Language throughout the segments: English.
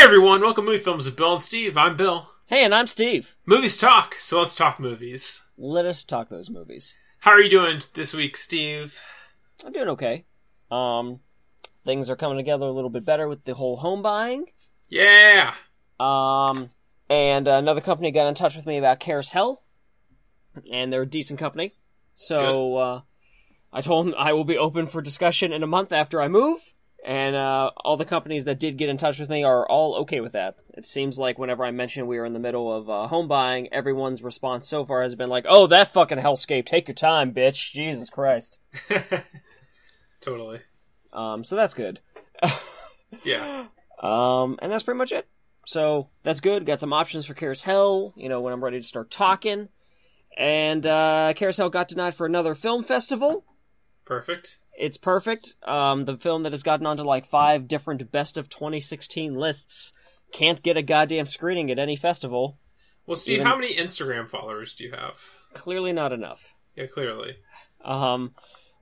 Hey everyone, welcome to Movie Films with Bill and Steve. I'm Bill. Hey, and I'm Steve. Movies talk, so let's talk movies. Let us talk those movies. How are you doing this week, Steve? I'm doing okay. Things are coming together a little bit better with the whole home buying. Yeah! And another company got in touch with me about Carousel, and they're a decent company. So, I told them I will be open for discussion in a month after I move. And all the companies that did get in touch with me are all okay with that. It seems like whenever I mentioned we were in the middle of home buying, everyone's response so far has been like, oh, that fucking hellscape, take your time, bitch. Jesus Christ. Totally. So that's good. Yeah. And that's pretty much it. So that's good. Got some options for Carousel, you know, when I'm ready to start talking. And Carousel got denied for another film festival. Perfect. It's perfect. The film that has gotten onto like 5 different best of 2016 lists can't get a goddamn screening at any festival. Well, Steve, how many Instagram followers do you have? Clearly not enough. Yeah, clearly. One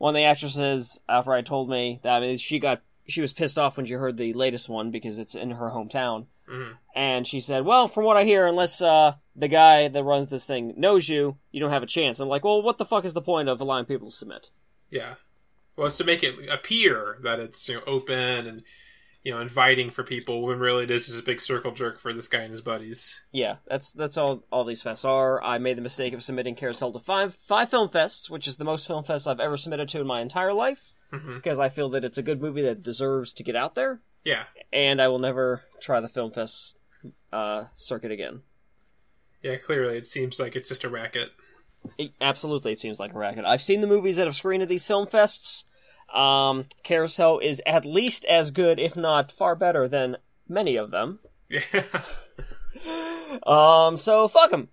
of the actresses outright told me that she was pissed off when she heard the latest one because it's in her hometown. Mm-hmm. And she said, well, from what I hear, unless the guy that runs this thing knows you, you don't have a chance. I'm like, well, what the fuck is the point of allowing people to submit? Yeah. Well, it's to make it appear that it's, you know, open and, you know, inviting for people when really it is just a big circle jerk for this guy and his buddies. Yeah, that's all these fests are. I made the mistake of submitting Carousel to 5 film fests, which is the most film fests I've ever submitted to in my entire life, because I feel that it's a good movie that deserves to get out there. Yeah. And I will never try the film fest circuit again. Yeah, clearly it seems like it's just a racket. It seems like a racket. I've seen the movies that have screened at these film fests. Carousel is at least as good, if not far better, than many of them. Yeah. So fuck them.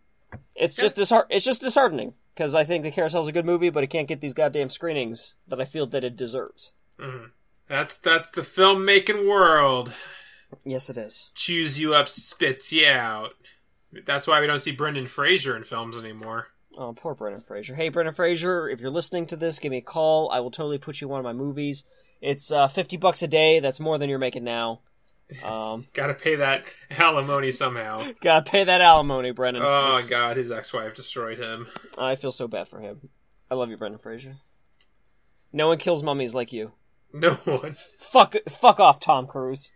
It's just disheartening because I think the Carousel is a good movie, but it can't get these goddamn screenings that I feel that it deserves. Mm-hmm. That's the filmmaking world. Yes, it is. Chews you up, spits you out. That's why we don't see Brendan Fraser in films anymore. Oh, poor Brendan Fraser. Hey, Brendan Fraser, if you're listening to this, give me a call. I will totally put you in one of my movies. It's $50 a day. That's more than you're making now. Gotta pay that alimony somehow. Gotta pay that alimony, Brendan. Oh, God, his ex-wife destroyed him. I feel so bad for him. I love you, Brendan Fraser. No one kills mummies like you. No one. Fuck off, Tom Cruise.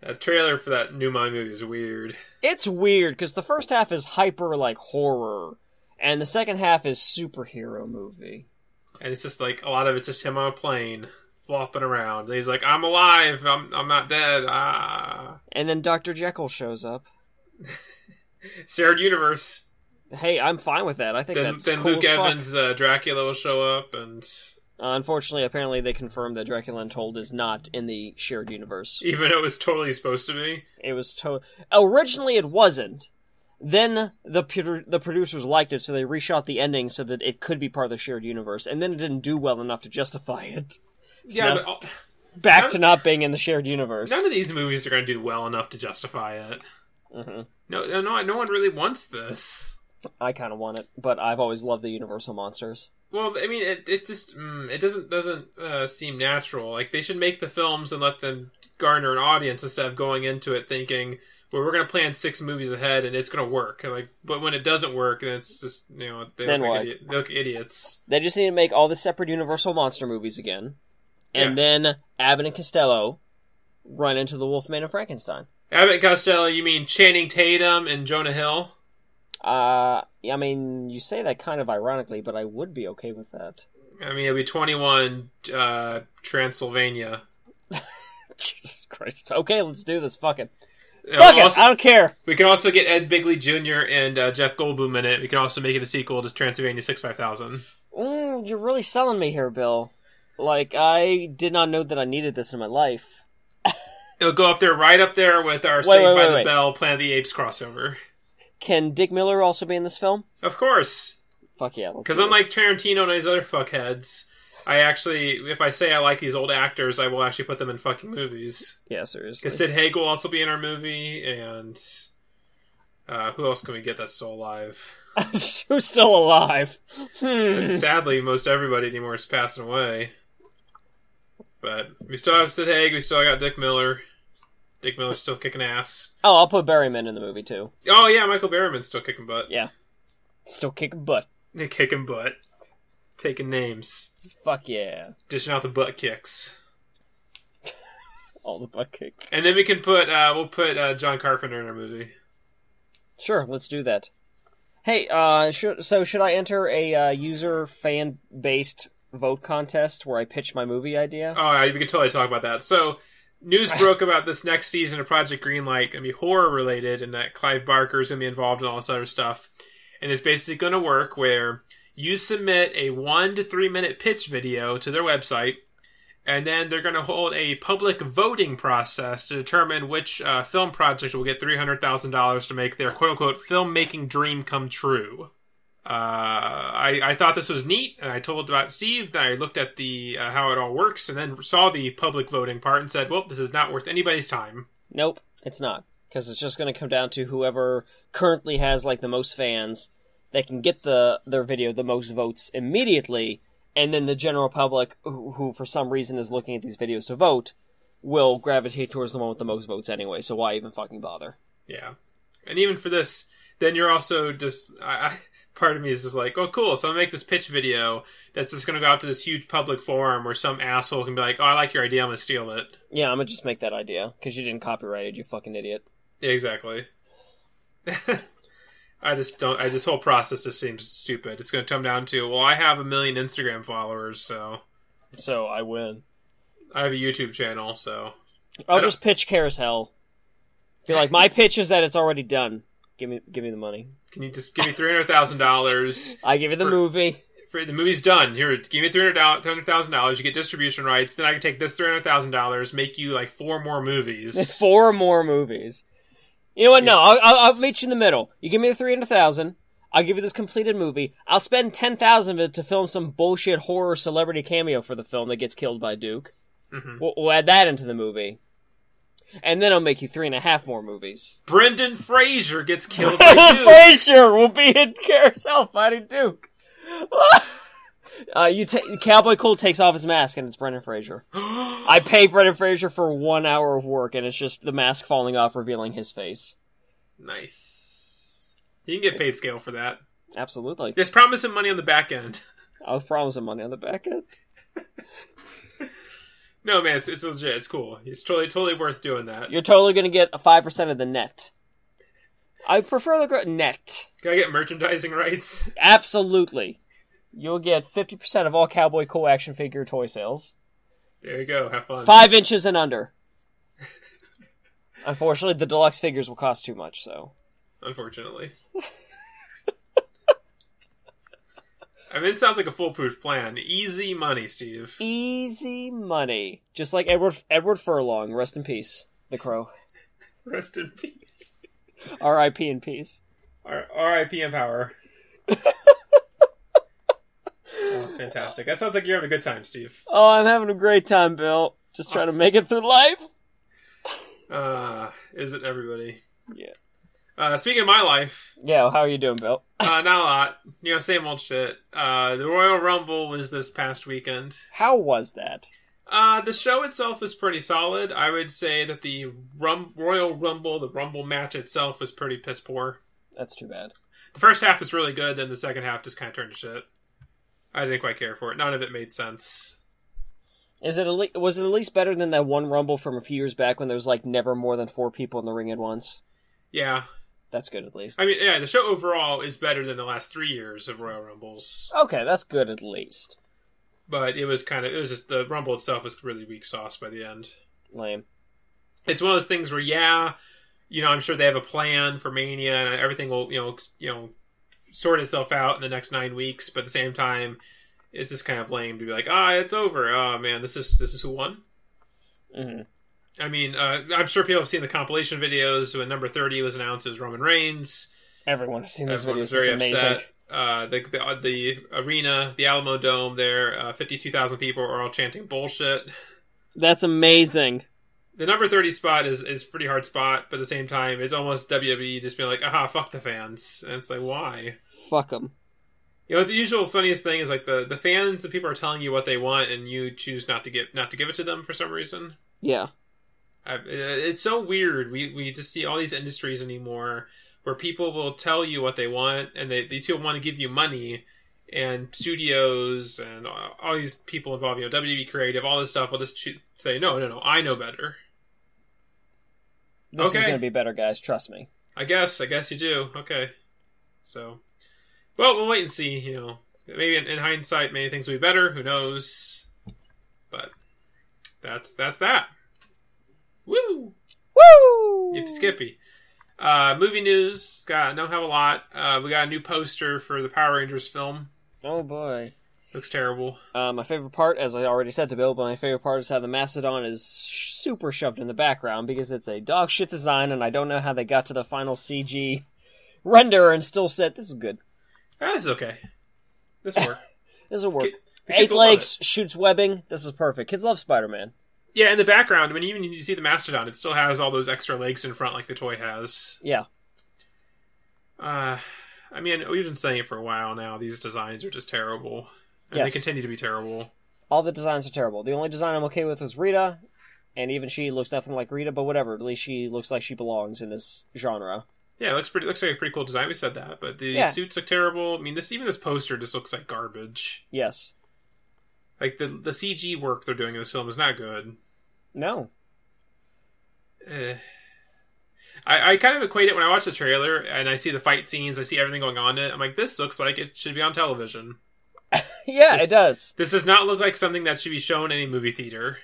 That trailer for that new Mummy movie is weird. It's weird, because the first half is hyper, like, horror. And the second half is superhero movie. And it's just like, a lot of it's just him on a plane, flopping around. And he's like, I'm alive, I'm not dead, ah. And then Dr. Jekyll shows up. Shared universe. Hey, I'm fine with that. I think that's cool as fuck. Then Luke Evans' Dracula will show up, and... unfortunately, apparently they confirmed that Dracula Untold is not in the shared universe. Even though it was totally supposed to be? It was originally it wasn't. Then the producers liked it, so they reshoot the ending so that it could be part of the shared universe. And then it didn't do well enough to justify it. So yeah, but back to not being in the shared universe. None of these movies are going to do well enough to justify it. Mm-hmm. No one really wants this. I kind of want it, but I've always loved the Universal monsters. Well, I mean, it doesn't seem natural. Like they should make the films and let them garner an audience instead of going into it thinking, well, we're going to plan 6 movies ahead, and it's going to work. Like, but when it doesn't work, then it's just, you know, they look idiots. They just need to make all the separate Universal monster movies again, and then Abbott and Costello run into the Wolfman and Frankenstein. Abbott and Costello, you mean Channing Tatum and Jonah Hill? I mean, you say that kind of ironically, but I would be okay with that. I mean, it'd be 21 Transylvania. Jesus Christ. Okay, let's do this. Fuck it. Fuck it, I don't care. We can also get Ed Bigley Jr. and Jeff Goldblum in it. We can also make it a sequel to Transylvania 65000. You're really selling me here, Bill. Like, I did not know that I needed this in my life. It'll go up there, right up there with our Saved by the Bell, Planet of the Apes crossover. Can Dick Miller also be in this film? Of course. Fuck yeah. Because unlike Tarantino and these other fuckheads, I actually, if I say I like these old actors, I will actually put them in fucking movies. Yeah, seriously. Because Sid Haig will also be in our movie, and who else can we get that's still alive? Who's still alive? Sadly, most everybody anymore is passing away. But we still have Sid Haig, we still got Dick Miller. Dick Miller's still kicking ass. Oh, I'll put Berryman in the movie, too. Oh, yeah, Michael Berryman's still kicking butt. Yeah. Still kicking butt. They're kicking butt. Taking names. Fuck yeah. Dishing out the butt kicks. All the butt kicks. And then we can put, we'll put John Carpenter in our movie. Sure, let's do that. Hey, should I enter a user fan-based vote contest where I pitch my movie idea? Oh, yeah, we can totally talk about that. So, news broke about this next season of Project Greenlight, going to be horror-related, and that Clive Barker's going to be involved in all this other stuff. And it's basically going to work where you submit a 1 to 3 minute pitch video to their website, and then they're going to hold a public voting process to determine which film project will get $300,000 to make their quote-unquote filmmaking dream come true. I thought this was neat, and I told about Steve that I looked at the how it all works, and then saw the public voting part and said, well, this is not worth anybody's time. Nope, it's not. Because it's just going to come down to whoever currently has like the most fans that can get their video the most votes immediately, and then the general public, who for some reason is looking at these videos to vote, will gravitate towards the one with the most votes anyway, so why even fucking bother? Yeah. And even for this, then you're also just... part of me is just like, oh, cool, so I'll make this pitch video that's just going to go out to this huge public forum where some asshole can be like, oh, I like your idea, I'm going to steal it. Yeah, I'm going to just make that idea, because you didn't copyright it, you fucking idiot. Yeah, exactly. This whole process just seems stupid. It's going to come down to, well, I have 1 million Instagram followers, so... So I win. I have a YouTube channel, so... I'll just pitch Carousel. Be like, my pitch is that it's already done. Give me the money. Can you just give me $300,000? I give you the movie. The movie's done. Here, give me $300,000. You get distribution rights. Then I can take this $300,000, make you like 4 more movies. 4 more movies. You know what? Yeah. No, I'll meet you in the middle. You give me the $300,000. I'll give you this completed movie. I'll spend $10,000 of it to film some bullshit horror celebrity cameo for the film that gets killed by Duke. Mm-hmm. We'll add that into the movie. And then I'll make you 3.5 more movies. Brendan Fraser gets killed by Duke. Fraser will be in Carousel fighting Duke. Cowboy Cool takes off his mask and it's Brendan Fraser. I pay Brendan Fraser for 1 hour of work and it's just the mask falling off, revealing his face. Nice. You can get paid scale for that. Absolutely. There's promising money on the back end. I was promising money on the back end. No, man, it's legit. It's cool. It's totally worth doing that. You're totally going to get a 5% of the net. I prefer the net. Can I get merchandising rights? Absolutely. You'll get 50% of all Cowboy Cool action figure toy sales. There you go. Have fun. 5 inches and under. Unfortunately, the deluxe figures will cost too much, so. Unfortunately. I mean, it sounds like a foolproof plan. Easy money, Steve. Easy money. Just like Edward Furlong. Rest in peace, the Crow. Rest in peace. R.I.P. in peace. R.I.P. in power. Oh, fantastic. That sounds like you're having a good time, Steve. Oh, I'm having a great time, Bill. Just trying to make it through life. Is it everybody? Yeah. Speaking of my life... Yeah, how are you doing, Bill? Not a lot. You know, same old shit. The Royal Rumble was this past weekend. How was that? The show itself was pretty solid. I would say that the Royal Rumble, the Rumble match itself was pretty piss poor. That's too bad. The first half was really good, then the second half just kind of turned to shit. I didn't quite care for it. None of it made sense. Was it at least better than that one Rumble from a few years back when there was, like, never more than 4 people in the ring at once? Yeah. That's good, at least. I mean, yeah, the show overall is better than the last 3 years of Royal Rumbles. Okay, that's good, at least. But it was just the Rumble itself was really weak sauce by the end. Lame. It's one of those things where, yeah, you know, I'm sure they have a plan for Mania and everything will, you know, sort itself out in the next 9 weeks. But at the same time, it's just kind of lame to be like, it's over. Oh man, this is who won. Mm-hmm. I mean, I'm sure people have seen the compilation videos when number 30 was announced as Roman Reigns. Everyone has seen those videos. It's very upset. The arena, the Alamo Dome there, 52,000 people are all chanting bullshit. That's amazing. The number 30 spot is a pretty hard spot, but at the same time, it's almost WWE just being like, aha, fuck the fans. And it's like, why? Fuck them. You know, the usual funniest thing is like the fans and people are telling you what they want and you choose not to give it to them for some reason. Yeah. It's so weird. We just see all these industries anymore where people will tell you what they want, and these people want to give you money, and studios and all these people involved, you know, WB Creative, all this stuff will just say, no, I know better. This is going to be better, guys. Trust me. I guess you do. Okay. So, well, we'll wait and see, you know. Maybe in hindsight, maybe things will be better. Who knows? But that's that. Woo! Woo! Yippee skippy. Movie news. Don't have a lot. We got a new poster for the Power Rangers film. Oh, boy. Looks terrible. My favorite part, as I already said to Bill, but my favorite part is how the Mastodon is super shoved in the background because it's a dog shit design, and I don't know how they got to the final CG render and still said, this is good. This is okay. This will work. This will work. Eight legs, shoots webbing. This is perfect. Kids love Spider-Man. Yeah, in the background, I mean, even if you see the Mastodon, it still has all those extra legs in front like the toy has. Yeah. I mean, we've been saying it for a while now. These designs are just terrible. And yes. They continue to be terrible. All the designs are terrible. The only design I'm okay with was Rita, and even she looks nothing like Rita, but whatever. At least she looks like she belongs in this genre. Yeah, it looks like a pretty cool design. We said that, but the suits look terrible. I mean, this poster just looks like garbage. Yes. Like, the CG work they're doing in this film is not good. No. I kind of equate it when I watch the trailer, and I see the fight scenes, I see everything going on in it. I'm like, this looks like it should be on television. It does. This does not look like something that should be shown in a movie theater.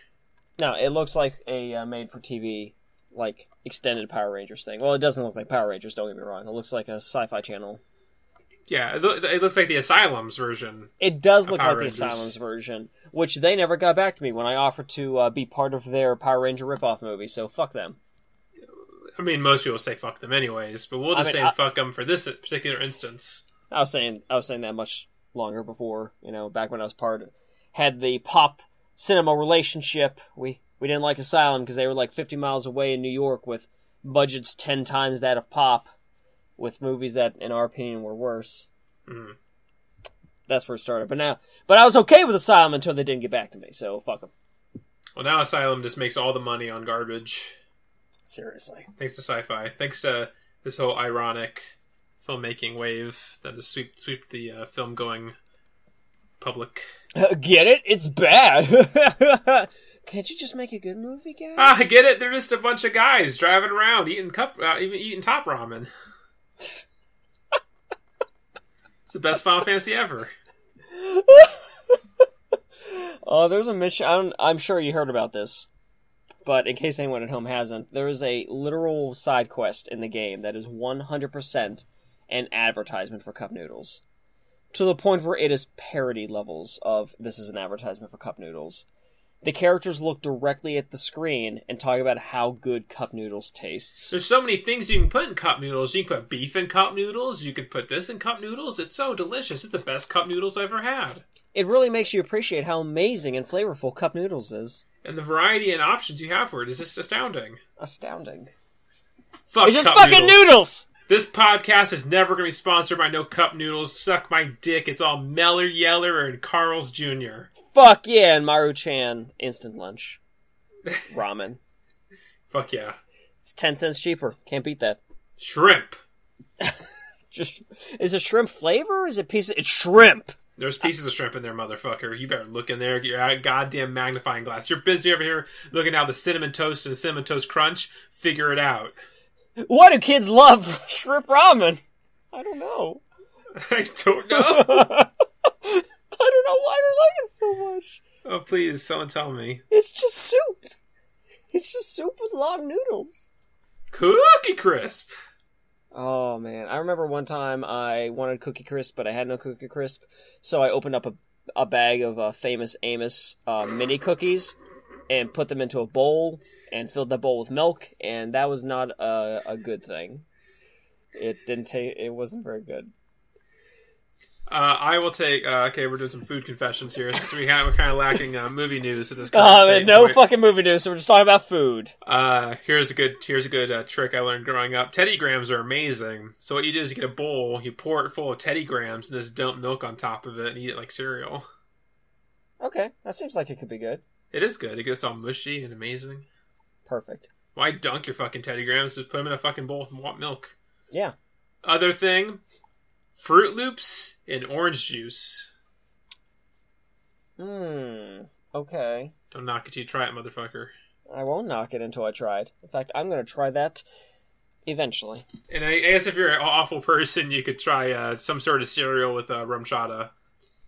No, it looks like a made-for-TV, like, extended Power Rangers thing. Well, it doesn't look like Power Rangers, don't get me wrong. It looks like a Sci-Fi Channel. Yeah, it looks like the Asylum's version. It does look like the Asylum's version, which they never got back to me when I offered to be part of their Power Ranger ripoff movie, so fuck them. I mean, most people say fuck them anyways, but we'll just say fuck them for this particular instance. I was saying that much longer before, you know, back when I was had the Pop Cinema relationship. We didn't like Asylum because they were like 50 miles away in New York with budgets 10 times that of Pop. With movies that, in our opinion, were worse. Mm-hmm. That's where it started. But I was okay with Asylum until they didn't get back to me, so fuck them. Well, now Asylum just makes all the money on garbage. Seriously. Thanks to Sci-Fi. Thanks to this whole ironic filmmaking wave that has swept the film-going public. Get it? It's bad! Can't you just make a good movie, guys? I get it. They're just a bunch of guys driving around eating top ramen. It's the best Final Fantasy ever. Oh, there's a mission. I'm sure you heard about this, but in case anyone at home hasn't, there is a literal side quest in the game that is 100% an advertisement for Cup Noodles, to the point where it is parody levels of this is an advertisement for Cup Noodles. The characters look directly at the screen and talk about how good cup noodles tastes. There's so many things you can put in cup noodles. You can put beef in cup noodles. You could put this in cup noodles. It's so delicious. It's the best cup noodles I've ever had. It really makes you appreciate how amazing and flavorful cup noodles is. And the variety and options you have for it is just astounding. Astounding. Fuck it's just cup fucking noodles! This podcast is never going to be sponsored by no cup noodles. Suck my dick. It's all Meller, Yeller, and Carl's Jr. Fuck yeah, and Maruchan instant lunch. Ramen. Fuck yeah. It's 10 cents cheaper. Can't beat that. Shrimp. Is it shrimp flavor or is it pieces? It's shrimp. There's pieces of shrimp in there, motherfucker. You better look in there. Get your goddamn magnifying glass. You're busy over here looking at the Cinnamon Toast and the Cinnamon Toast Crunch. Figure it out. Why do kids love shrimp ramen? I don't know. I don't know. I don't know why I like it so much. Oh, please, someone tell me. It's just soup. It's just soup with a lot of noodles. Cookie Crisp. Oh, man. I remember one time I wanted Cookie Crisp, but I had no Cookie Crisp. So I opened up a bag of Famous Amos mini cookies. And put them into a bowl, and filled that bowl with milk, and that was not a good thing. It wasn't very good. I will take... okay, we're doing some food confessions here, since we're kind of lacking movie news at this point. No fucking movie news, so we're just talking about food. Here's a good trick I learned growing up. Teddy Grahams are amazing. So what you do is you get a bowl, you pour it full of Teddy Grahams, and just dump milk on top of it and eat it like cereal. Okay, that seems like it could be good. It is good. It gets all mushy and amazing. Perfect. Why dunk your fucking Teddy Grahams? Just put them in a fucking bowl with hot milk. Yeah. Other thing, Fruit Loops and orange juice. Okay. Don't knock it till you try it, motherfucker. I won't knock it until I try it. In fact, I'm going to try that eventually. And I guess if you're an awful person, you could try some sort of cereal with rum chata.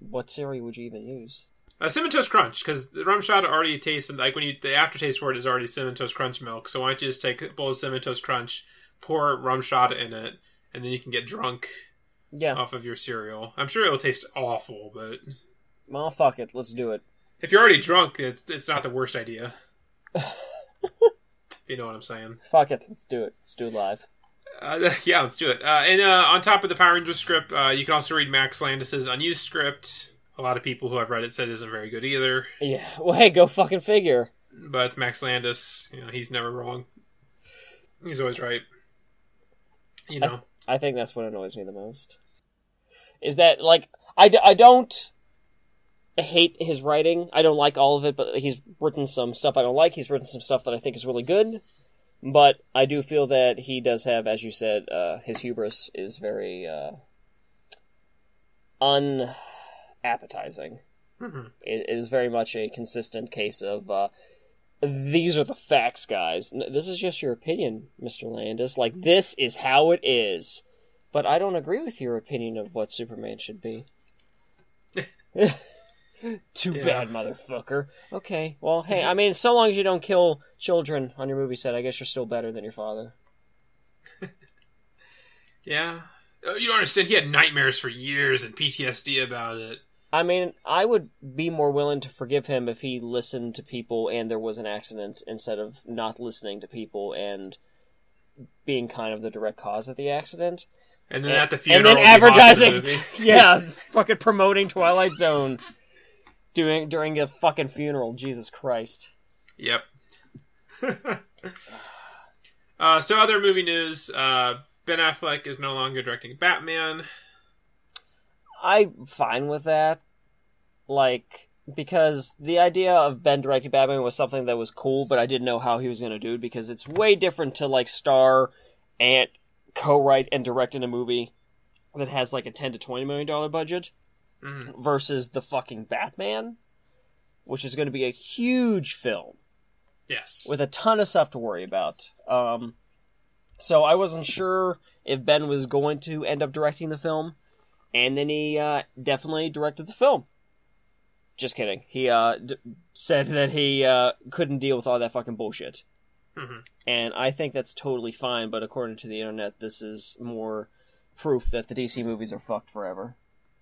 What cereal would you even use? Cinnamon Toast Crunch, because the rum chata already tastes like when you the aftertaste for it is already Cinnamon Toast Crunch milk. So why don't you just take a bowl of Cinnamon Toast Crunch, pour rum chata in it, and then you can get drunk off of your cereal. I'm sure it'll taste awful, but well, fuck it, let's do it. If you're already drunk, it's not the worst idea. You know what I'm saying? Fuck it, let's do it. Let's do it live. Yeah, let's do it. And on top of the Power Rangers script, you can also read Max Landis' unused script. A lot of people who I've read it said it isn't very good either. Yeah, well, hey, go fucking figure. But it's Max Landis. You know, he's never wrong. He's always right. You know. I think that's what annoys me the most. Is that, like, I don't hate his writing. I don't like all of it, but he's written some stuff I don't like. He's written some stuff that I think is really good. But I do feel that he does have, as you said, his hubris is very unappetizing. Mm-hmm. It is very much a consistent case of, these are the facts, guys. This is just your opinion, Mr. Landis. Like, this is how it is. But I don't agree with your opinion of what Superman should be. Too bad, motherfucker. Okay, well, hey, I mean, so long as you don't kill children on your movie set, I guess you're still better than your father. Yeah. You don't understand, he had nightmares for years and PTSD about it. I mean, I would be more willing to forgive him if he listened to people and there was an accident instead of not listening to people and being kind of the direct cause of the accident. And then at the funeral. And then advertising. Yeah, fucking promoting Twilight Zone during a fucking funeral. Jesus Christ. Yep. So other movie news, Ben Affleck is no longer directing Batman. I'm fine with that. Like, because the idea of Ben directing Batman was something that was cool, but I didn't know how he was going to do it, because it's way different to, like, star and co-write and direct in a movie that has, like, a $10 to $20 million budget versus the fucking Batman, which is going to be a huge film. Yes. With a ton of stuff to worry about. So I wasn't sure if Ben was going to end up directing the film, and then he definitely directed the film. Just kidding. He said that he couldn't deal with all that fucking bullshit. Mm-hmm. And I think that's totally fine, but according to the internet, this is more proof that the DC movies are fucked forever.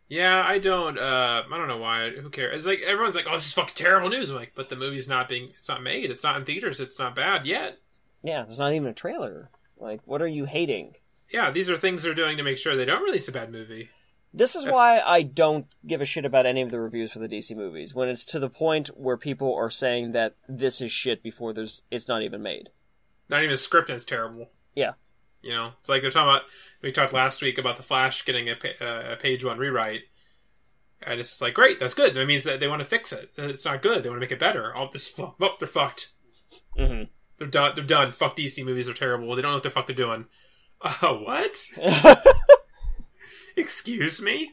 Yeah, I don't know why. Who cares? It's like, everyone's like, oh, this is fucking terrible news. I'm like, but the movie's it's not made. It's not in theaters. It's not bad yet. Yeah, there's not even a trailer. Like, what are you hating? Yeah, these are things they're doing to make sure they don't release a bad movie. This is why I don't give a shit about any of the reviews for the DC movies, when it's to the point where people are saying that this is shit before it's not even made. Not even scripted is terrible. Yeah. You know, it's like they're talking about, we talked last week about The Flash getting a page one rewrite, and it's just like, great, that's good. That means that they want to fix it. It's not good. They want to make it better. They're fucked. Mm-hmm. They're done. Fuck DC movies are terrible. They don't know what the fuck they're doing. What? Excuse me?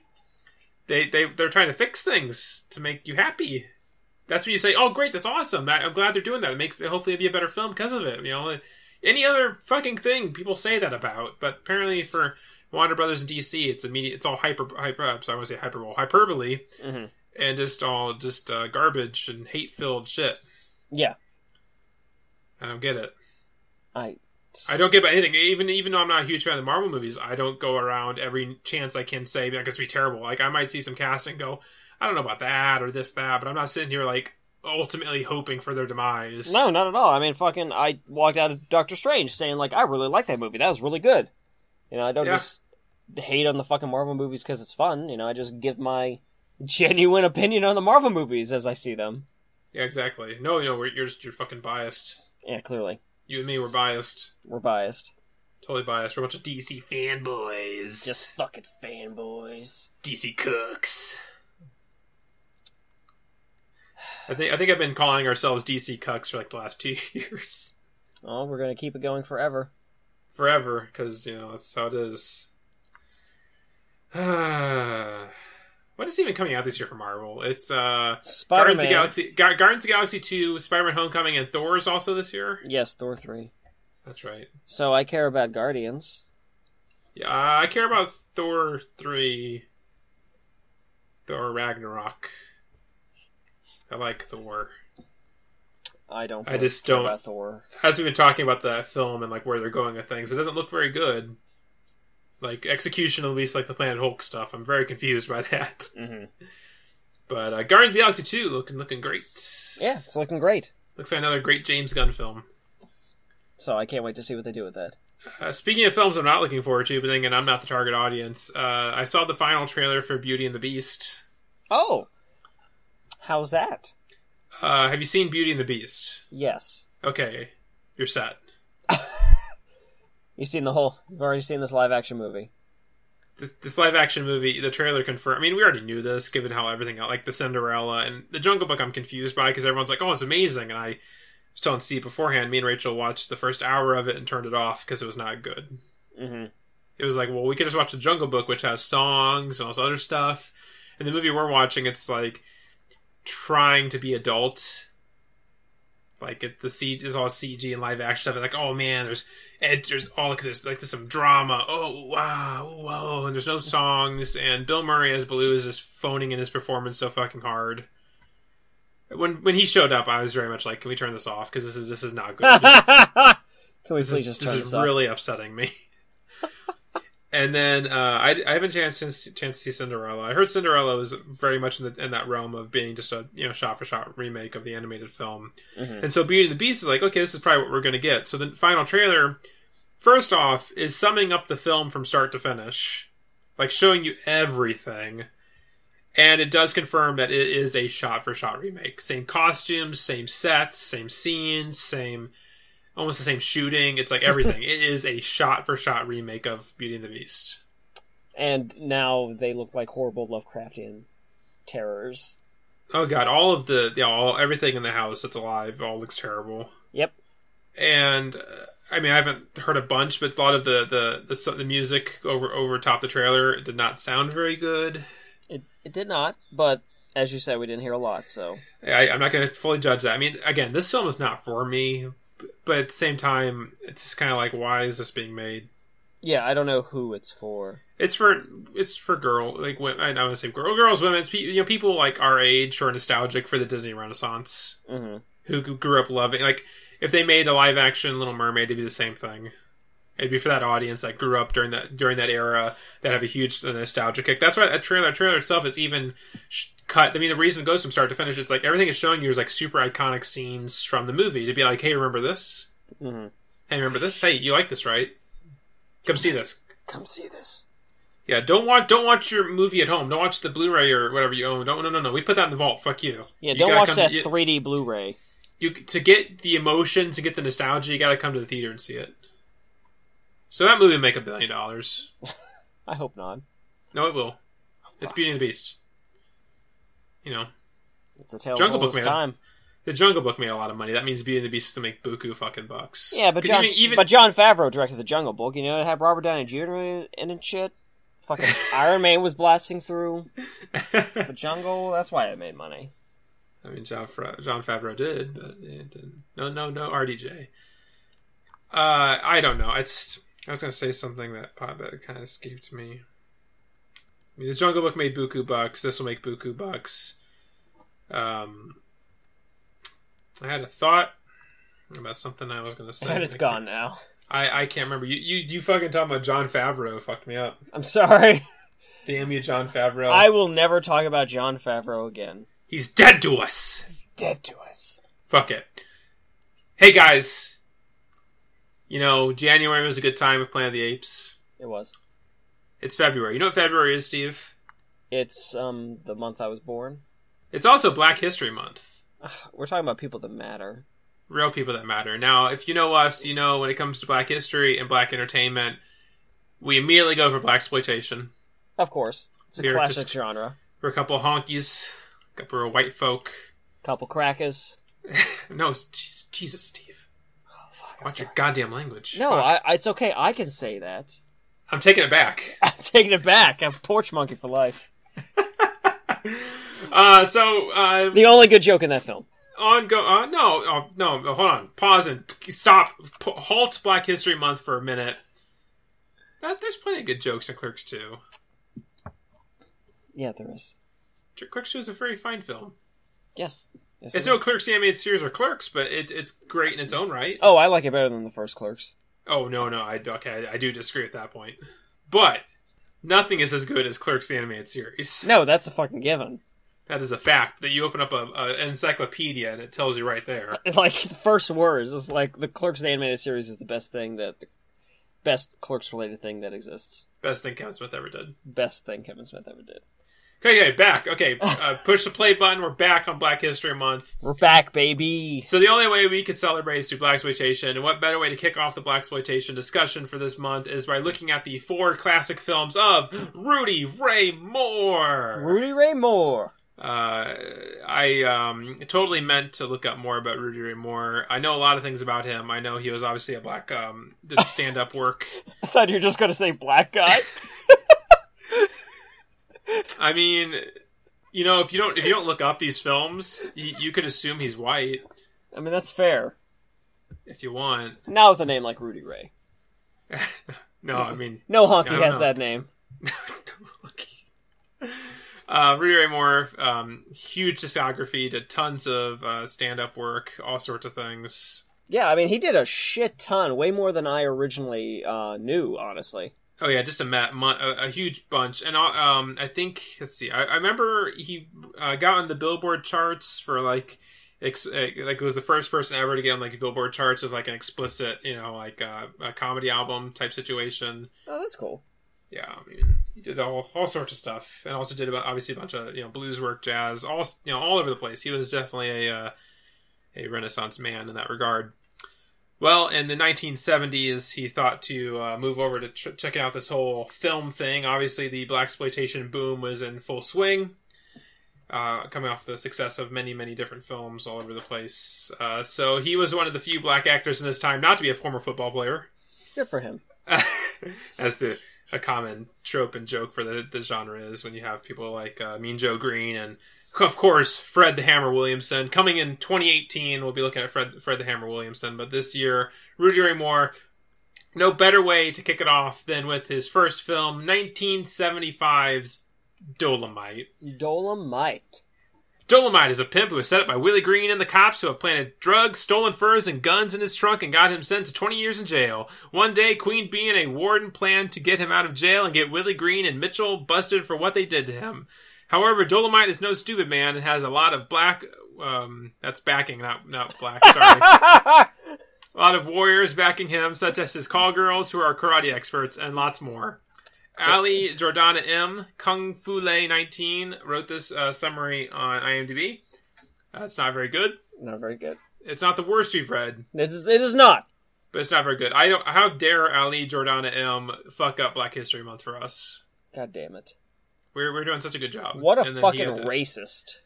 They're trying to fix things to make you happy. That's when you say, oh, great, that's awesome. I'm glad they're doing that. It makes it hopefully be a better film because of it. You know, any other fucking thing people say that about, but apparently for Warner Brothers and DC, it's immediate. It's all hyperbole, mm-hmm. and just all garbage and hate-filled shit. Yeah, I don't get it. I don't get about anything. Even though I'm not a huge fan of the Marvel movies, I don't go around every chance I can say, like, it's be terrible. Like, I might see some casting and go, I don't know about that or this, that, but I'm not sitting here, like, ultimately hoping for their demise. No, not at all. I mean, fucking, I walked out of Doctor Strange saying, like, I really like that movie. That was really good. You know, I don't just hate on the fucking Marvel movies because it's fun. You know, I just give my genuine opinion on the Marvel movies as I see them. Yeah, exactly. No, you're fucking biased. Yeah, clearly. You and me, we're biased. We're biased. Totally biased. We're a bunch of DC fanboys. Just fucking fanboys. DC cooks. I think I've been calling ourselves DC cucks for like the last 2 years. Oh, we're going to keep it going forever. Forever, because, you know, that's how it is. What is even coming out this year for Marvel? It's Guardians of the Galaxy, Guardians of the Galaxy 2, Spider-Man Homecoming, and Thor is also this year? Yes, Thor 3. That's right. So I care about Guardians. Yeah, I care about Thor 3. Thor Ragnarok. I like Thor. I don't. I just don't. About Thor. As we've been talking about that film and like where they're going with things, it doesn't look very good. Like execution, at least like the Planet Hulk stuff. I'm very confused by that. Mm-hmm. But Guardians of the Galaxy 2 looking great. Yeah, it's looking great. Looks like another great James Gunn film. So I can't wait to see what they do with that. Speaking of films I'm not looking forward to, but then again, I'm not the target audience. I saw the final trailer for Beauty and the Beast. Oh, how's that? Have you seen Beauty and the Beast? Yes. Okay, you're set. You've already seen this live-action movie. This live-action movie, the trailer confirmed... I mean, we already knew this, given how everything... Like, the Cinderella and the Jungle Book I'm confused by, because everyone's like, oh, it's amazing, and I just don't see it beforehand. Me and Rachel watched the first hour of it and turned it off, because it was not good. Mm-hmm. It was like, well, we could just watch the Jungle Book, which has songs and all this other stuff, and the movie we're watching, it's like... trying to be adult, like the CG is all CG and live action stuff. And like, oh man, there's all like this, like there's some drama. Oh wow, whoa, and there's no songs. And Bill Murray as Baloo is just phoning in his performance so fucking hard. When he showed up, I was very much like, can we turn this off? Because this is not good. Can we please just turn this off? This is really upsetting me. And then I haven't had a chance to see Cinderella. I heard Cinderella was very much in that realm of being just a shot-for-shot remake of the animated film. Mm-hmm. And so Beauty and the Beast is like, okay, this is probably what we're going to get. So the final trailer, first off, is summing up the film from start to finish. Like, showing you everything. And it does confirm that it is a shot-for-shot remake. Same costumes, same sets, same scenes, same... almost the same shooting. It's like everything. It is a shot-for-shot remake of Beauty and the Beast. And now they look like horrible Lovecraftian terrors. Oh god, all of everything in the house that's alive all looks terrible. Yep. And I mean, I haven't heard a bunch, but a lot of the music over top the trailer, it did not sound very good. It did not, but as you said, we didn't hear a lot, so I'm not going to fully judge that. I mean, again, this film is not for me. But at the same time, it's just kind of like, why is this being made? Yeah, I don't know who it's for. It's for girls, like, I don't want to say girls, women. It's, people like our age who are nostalgic for the Disney Renaissance, mm-hmm. who grew up loving. Like, if they made a live action Little Mermaid, it'd be the same thing. It'd be for that audience that grew up during that era that have a huge nostalgia kick. That's why that trailer itself is even cut. I mean, the reason it goes from start to finish, it's like everything it's showing you is like super iconic scenes from the movie to be like, hey, remember this? Mm-hmm. Hey, remember this? Hey, you like this, right? Come see this. Come see this. Yeah, don't watch your movie at home. Don't watch the Blu-ray or whatever you own. No. We put that in the vault. Fuck you. Yeah, don't watch that 3D Blu-ray. To get the emotion, to get the nostalgia, you got to come to the theater and see it. So that movie will make $1 billion. I hope not. No, it will. Oh, it's Beauty and the Beast. You know. It's a tale of time. The Jungle Book made a lot of money. That means Beauty and the Beast is to make buku fucking bucks. Yeah, but Jon Favreau directed the Jungle Book. You know, it had Robert Downey Jr. in it and shit. Fucking Iron Man was blasting through the jungle. That's why it made money. I mean, Jon Favreau did, but it didn't. No, RDJ. I don't know. I was going to say something that kind of escaped me. I mean, the Jungle Book made buku bucks. This will make buku bucks. I had a thought about something I was going to say. And it's gone now. I can't remember. You fucking talking about Jon Favreau fucked me up. I'm sorry. Damn you, Jon Favreau. I will never talk about Jon Favreau again. He's dead to us. Fuck it. Hey, guys. You know, January was a good time with Planet of the Apes. It was. It's February. You know what February is, Steve? It's the month I was born. It's also Black History Month. We're talking about people that matter. Real people that matter. Now, if you know us, you know when it comes to Black history and Black entertainment, we immediately go for Blaxploitation. Of course. It's a classic genre. We're a couple of honkies. A couple of white folk. Couple crackers. No, Jesus, Steve. Watch your goddamn language. No, it's okay. I can say that. I'm taking it back. I'm porch monkey for life. The only good joke in that film. No, hold on. Pause and stop. Halt Black History Month for a minute. There's plenty of good jokes in Clerks 2. Yeah, there is. Clerks 2 is a very fine film. Yes, it's no Clerks the Animated Series or Clerks, but it's great in its own right. Oh, I like it better than the first Clerks. Oh, no. I do disagree at that point. But nothing is as good as Clerks the Animated Series. No, that's a fucking given. That is a fact. That you open up an encyclopedia and it tells you right there. Like, the first words is like, the Clerks the Animated Series is the best Clerks-related thing that exists. Best thing Kevin Smith ever did. Okay, back. Okay, push the play button. We're back on Black History Month. We're back, baby. So the only way we could celebrate is through blaxploitation, and what better way to kick off the blaxploitation discussion for this month is by looking at the four classic films of Rudy Ray Moore. I totally meant to look up more about Rudy Ray Moore. I know a lot of things about him. I know he was obviously a black, did stand-up work. I thought you were just going to say black guy. I mean, you know, if you don't look up these films, you could assume he's white. I mean, that's fair. If you want. Not with a name like Rudy Ray. No, I mean... No honky has that name. No honky. Rudy Ray Moore, huge discography, did tons of stand-up work, all sorts of things. Yeah, I mean, he did a shit ton, way more than I originally knew, honestly. Oh yeah, just a huge bunch, and I think I remember he got on the Billboard charts for like was the first person ever to get on like a Billboard charts of like an explicit, you know, like a comedy album type situation. Oh, that's cool. Yeah, I mean, he did all sorts of stuff, and also did a bunch of, you know, blues work, jazz, all over the place. He was definitely a Renaissance man in that regard. Well, in the 1970s, he thought to move over to checking out this whole film thing. Obviously, the blaxploitation boom was in full swing, coming off the success of many, many different films all over the place. So he was one of the few black actors in this time not to be a former football player. Good for him. As a common trope and joke for the genre is when you have people like Mean Joe Green and... Of course, Fred the Hammer Williamson. Coming in 2018, we'll be looking at Fred the Hammer Williamson. But this year, Rudy Ray Moore, no better way to kick it off than with his first film, 1975's Dolemite. Dolemite is a pimp who was set up by Willie Green and the cops who have planted drugs, stolen furs, and guns in his trunk and got him sent to 20 years in jail. One day, Queen Bee and a warden plan to get him out of jail and get Willie Green and Mitchell busted for what they did to him. However, Dolemite is no stupid man and has a lot of black... that's backing, not black, sorry. A lot of warriors backing him, such as his call girls, who are karate experts, and lots more. Ali Jordana M. Kung Fu Lei 19 wrote this summary on IMDb. It's not very good. Not very good. It's not the worst we've read. It is not. But it's not very good. How dare Ali Jordana M. fuck up Black History Month for us? God damn it. We're doing such a good job. What a fucking racist.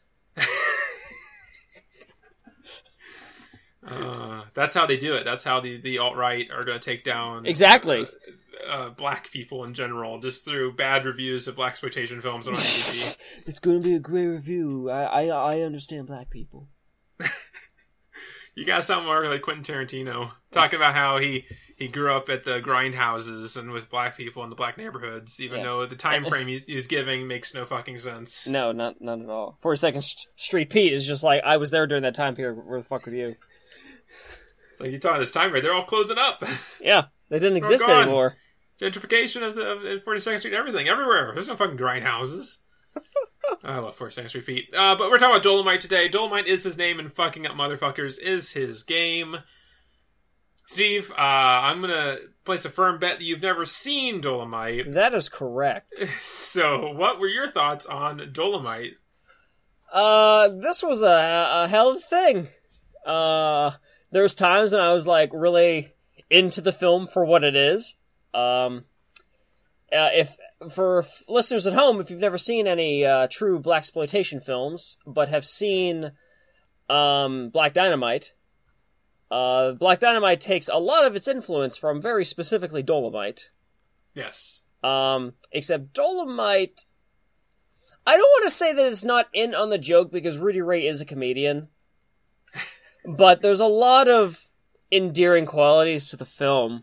That's how they do it. That's how the alt-right are going to take down... Exactly. Black people in general, just through bad reviews of blaxploitation films on IMDb. It's going to be a great review. I understand black people. You got something more like Quentin Tarantino. Talking about how he grew up at the grindhouses and with black people in the black neighborhoods, even though the time frame he's giving makes no fucking sense. No, not at all. 42nd Street Pete is just like, I was there during that time period. Where the fuck were you? It's like you're talking this time period. They're all closing up. Yeah, they didn't exist anymore. Gentrification of 42nd Street, everything, everywhere. There's no fucking grindhouses. I love 42nd Street Pete. But we're talking about Dolemite today. Dolemite is his name, and fucking up motherfuckers is his game. Steve, I'm going to place a firm bet that you've never seen Dolemite. That is correct. So, what were your thoughts on Dolemite? This was a hell of a thing. There was times when I was, like, really into the film for what it is. If for listeners at home, if you've never seen any true blaxploitation films, but have seen Black Dynamite... Black Dynamite takes a lot of its influence from very specifically Dolemite. Yes. Except Dolemite, I don't want to say that it's not in on the joke because Rudy Ray is a comedian, but there's a lot of endearing qualities to the film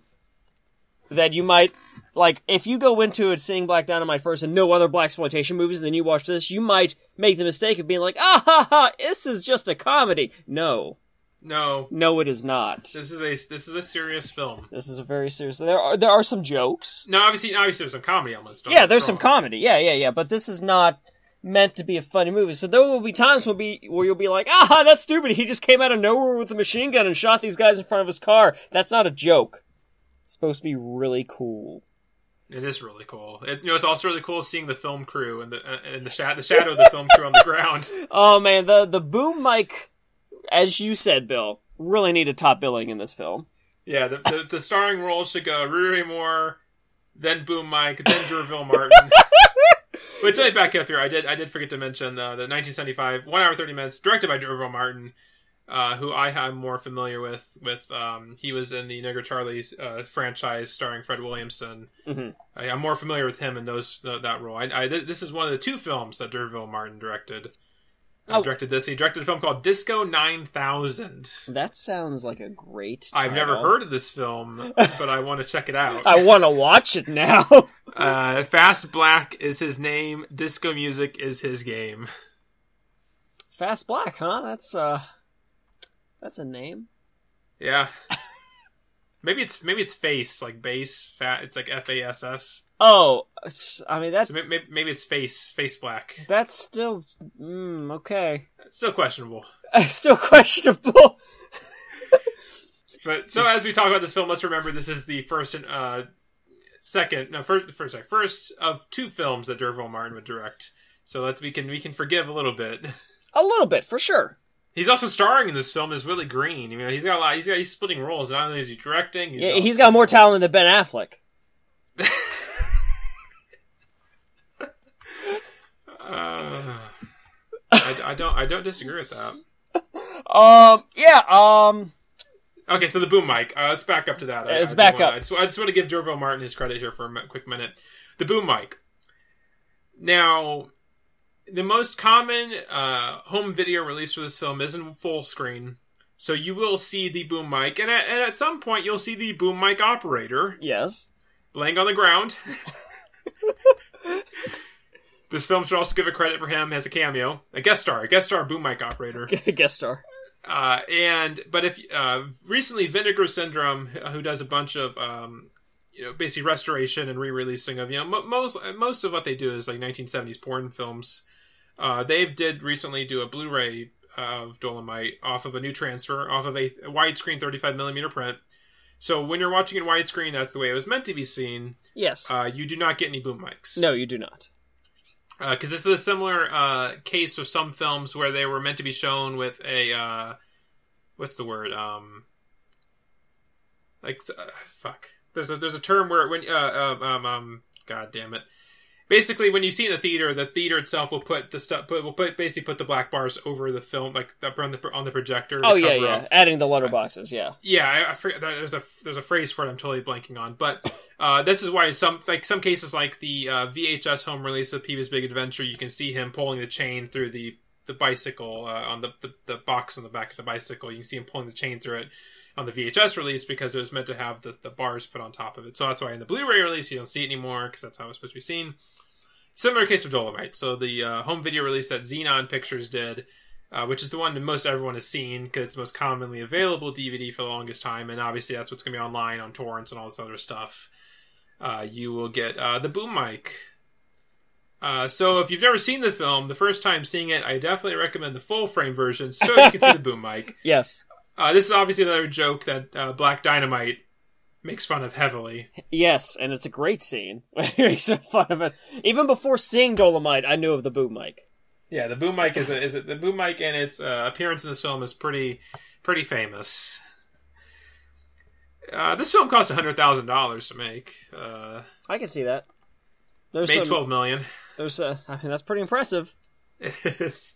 that you might, like, if you go into it seeing Black Dynamite first and no other blaxploitation movies, and then you watch this, you might make the mistake of being like, ah ha ha, this is just a comedy. No. No. No, it is not. This is a serious film. This is a very serious... There are some jokes. No, obviously there's some comedy almost. Yeah, there's some comedy. Yeah. But this is not meant to be a funny movie. So there will be times where you'll be like, aha, that's stupid. He just came out of nowhere with a machine gun and shot these guys in front of his car. That's not a joke. It's supposed to be really cool. It is really cool. It's also really cool seeing the film crew and the shadow of the film crew on the ground. Oh, man. The boom mic... As you said, Bill, really needed top billing in this film. Yeah, the starring roles should go Rudy Ray Moore, then Boom Mike, then D'Urville Martin. Which, let me back up here. I did forget to mention the 1975, 1 hour 30 minutes, directed by D'Urville Martin, who I'm more familiar with. He was in the Nigger Charlie franchise, starring Fred Williamson. Mm-hmm. I'm more familiar with him in that role. This is one of the two films that D'Urville Martin directed. Directed this. He directed a film called Disco 9000. That sounds like a great title. I've never heard of this film, but I want to check it out. I want to watch it now. Fast Black is his name. Disco music is his game. Fast Black, huh? That's a name. Yeah. Maybe it's face, like bass, fat. It's like FASS. Oh, I mean that's... So maybe it's face black. That's still... okay. It's still questionable. It's still questionable. But so as we talk about this film, let's remember this is the first of two films that D'Urville Martin would direct. So we can forgive a little bit. A little bit, for sure. He's also starring in this film as Willie Green. You know, he's got a lot. He's splitting roles. Not only is he directing, he's got more talent than Ben Affleck. I don't disagree with that. Okay, so the boom mic. Let's back up to that. Let's back up. I just want to give D'Urville Martin his credit here for a quick minute. The boom mic. Now, the most common home video release for this film is in full screen. So you will see the boom mic. And at some point, you'll see the boom mic operator. Yes. Laying on the ground. This film should also give a credit for him as a cameo, a guest star boom mic operator, guest star. But if recently Vinegar Syndrome, who does a bunch of basically restoration and re-releasing of most of what they do is like 1970s porn films. They did recently do a Blu-ray of Dolemite off of a new transfer, off of a widescreen 35mm print. So when you're watching in widescreen, that's the way it was meant to be seen. Yes. You do not get any boom mics. No, you do not. Because this is a similar case of some films where they were meant to be shown with a what's the word? Fuck. There's a term where when God damn it. Basically, when you see in the theater itself will put the stuff, will put the black bars over the film, like on the projector. Oh yeah, yeah. Up. Adding the letter boxes, yeah. Yeah, I forget. There's a phrase for it. I'm totally blanking on, but this is why some cases like the VHS home release of Peevee's Big Adventure, you can see him pulling the chain through the bicycle on the box on the back of the bicycle. You can see him pulling the chain through it on the VHS release because it was meant to have the bars put on top of it. So that's why in the Blu-ray release you don't see it anymore because that's how it's supposed to be seen. Similar case of Dolemite. So the home video release that Xenon Pictures did, which is the one that most everyone has seen because it's the most commonly available DVD for the longest time, and obviously that's what's going to be online on torrents and all this other stuff. You will get the boom mic. So if you've never seen the film, the first time seeing it, I definitely recommend the full frame version so you can see the boom mic. Yes. This is obviously another joke that Black Dynamite makes fun of heavily. Yes, and it's a great scene. Makes fun of it. Even before seeing Dolemite, I knew of the boom mic. Yeah, the boom mic the boom mic and its appearance in this film is pretty famous. This film cost $100,000 to make. I can see that. There's made $12 million. That's pretty impressive. It is.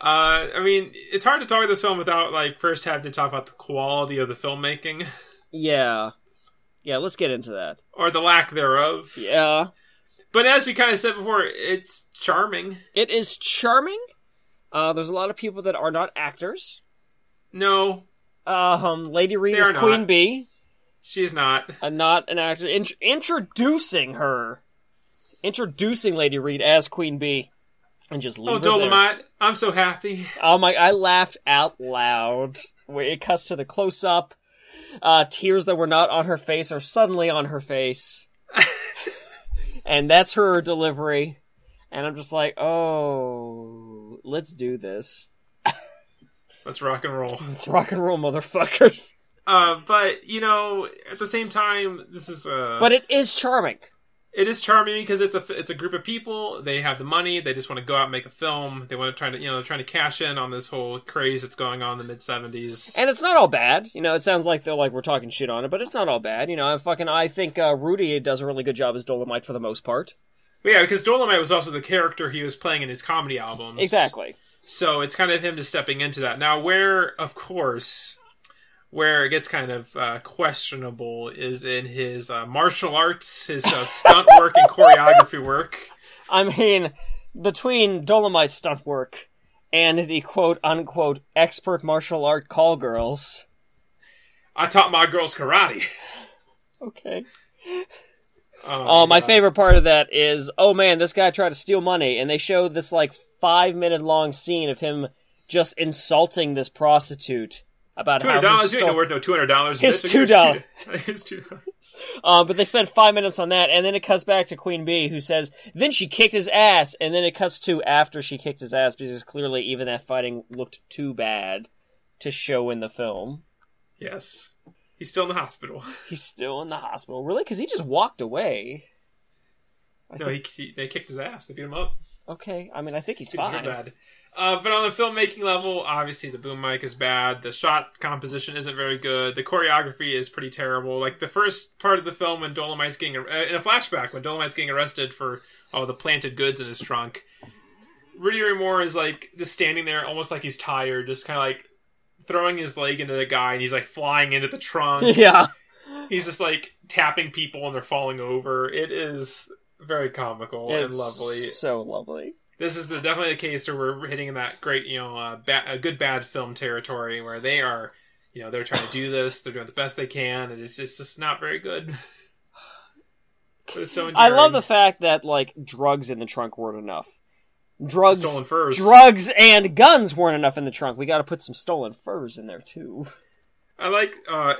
I mean, it's hard to talk about this film without, like, first having to talk about the quality of the filmmaking. Yeah. Yeah, let's get into that. Or the lack thereof. Yeah. But as we kind of said before, it's charming. It is charming. There's a lot of people that are not actors. No. Lady Reed is Queen Bee. She's not. Not an actor. Introducing her. Introducing Lady Reed as Queen Bee. And just leave her there. Dolemite. I'm so happy. Oh my, I laughed out loud. It cuts to the close-up. Tears that were not on her face are suddenly on her face. And that's her delivery. And I'm just like, oh, let's do this. Let's rock and roll. Let's rock and roll, motherfuckers. But, you know, at the same time, this is a... But it is charming. It is charming because it's a group of people. They have the money. They just want to go out and make a film. They want to try to cash in on this whole craze that's going on in the mid-'70s. And it's not all bad. You know, it sounds like they're like, we're talking shit on it, but it's not all bad. You know, I think Rudy does a really good job as Dolemite for the most part. Yeah, because Dolemite was also the character he was playing in his comedy albums. Exactly. So it's kind of him just stepping into that. Now, where it gets kind of questionable is in his martial arts, his stunt work and choreography work. I mean, between Dolemite's stunt work and the quote-unquote expert martial art call girls... I taught my girls karate. Okay. My favorite part of that is, oh man, this guy tried to steal money, and they show this like 5-minute long scene of him just insulting this prostitute. About $200? You ain't worth no $200. It's $2. It's $2. But they spent 5 minutes on that, and then it cuts back to Queen Bee, who says, "Then she kicked his ass," and then it cuts to after she kicked his ass because clearly even that fighting looked too bad to show in the film. Yes, he's still in the hospital. He's still in the hospital, really? Because he just walked away. They kicked his ass. They beat him up. Okay, I mean, I think he's fine. Bad. But on the filmmaking level, obviously the boom mic is bad. The shot composition isn't very good. The choreography is pretty terrible. Like the first part of the film when Dolemite's getting in a flashback when Dolemite's getting arrested for the planted goods in his trunk, Rudy Ray Moore is like just standing there, almost like he's tired, just kind of like throwing his leg into the guy, and he's like flying into the trunk. Yeah, he's just like tapping people and they're falling over. It is very comical and lovely. So lovely. This is definitely a case where we're hitting in that great, good bad film territory where they are, they're trying to do this, they're doing the best they can, and it's just not very good. But it's so endearing. I love the fact that like drugs in the trunk weren't enough. Stolen furs, drugs and guns weren't enough in the trunk. We got to put some stolen furs in there too. I like. I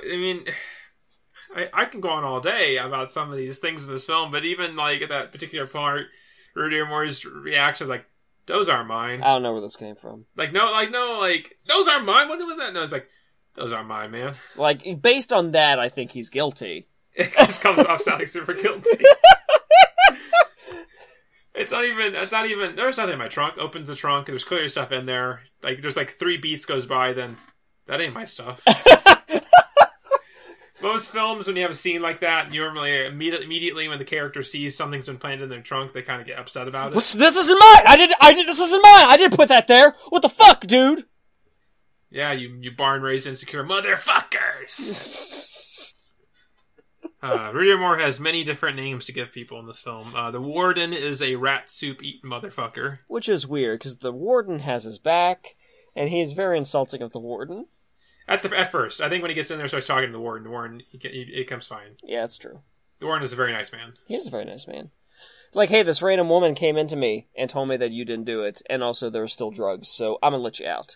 can go on all day about some of these things in this film, but even like at that particular part. Rudy Ray Moore's reaction is like, "Those aren't mine." I don't know where those came from. Like, those aren't mine? What was that? No, it's like, those aren't mine, man. Like, based on that, I think he's guilty. It just comes off sounding super guilty. It's not even, there's nothing in my trunk. Opens the trunk, there's clearly stuff in there. Like, there's like 3 beats goes by, then, that ain't my stuff. Most films, when you have a scene like that, normally immediately when the character sees something's been planted in their trunk, they kind of get upset about it. This isn't mine! This isn't mine! I didn't put that there! What the fuck, dude? Yeah, you barn-raised insecure motherfuckers! Rudy Ray Moore has many different names to give people in this film. The Warden is a rat soup-eating motherfucker. Which is weird, because the Warden has his back, and he's very insulting of the Warden. At first, I think when he gets in there and starts talking to the Warden, it comes fine. Yeah, it's true. The Warden is a very nice man. He is a very nice man. Like, hey, this random woman came into me and told me that you didn't do it, and also there are still drugs, so I'm gonna let you out.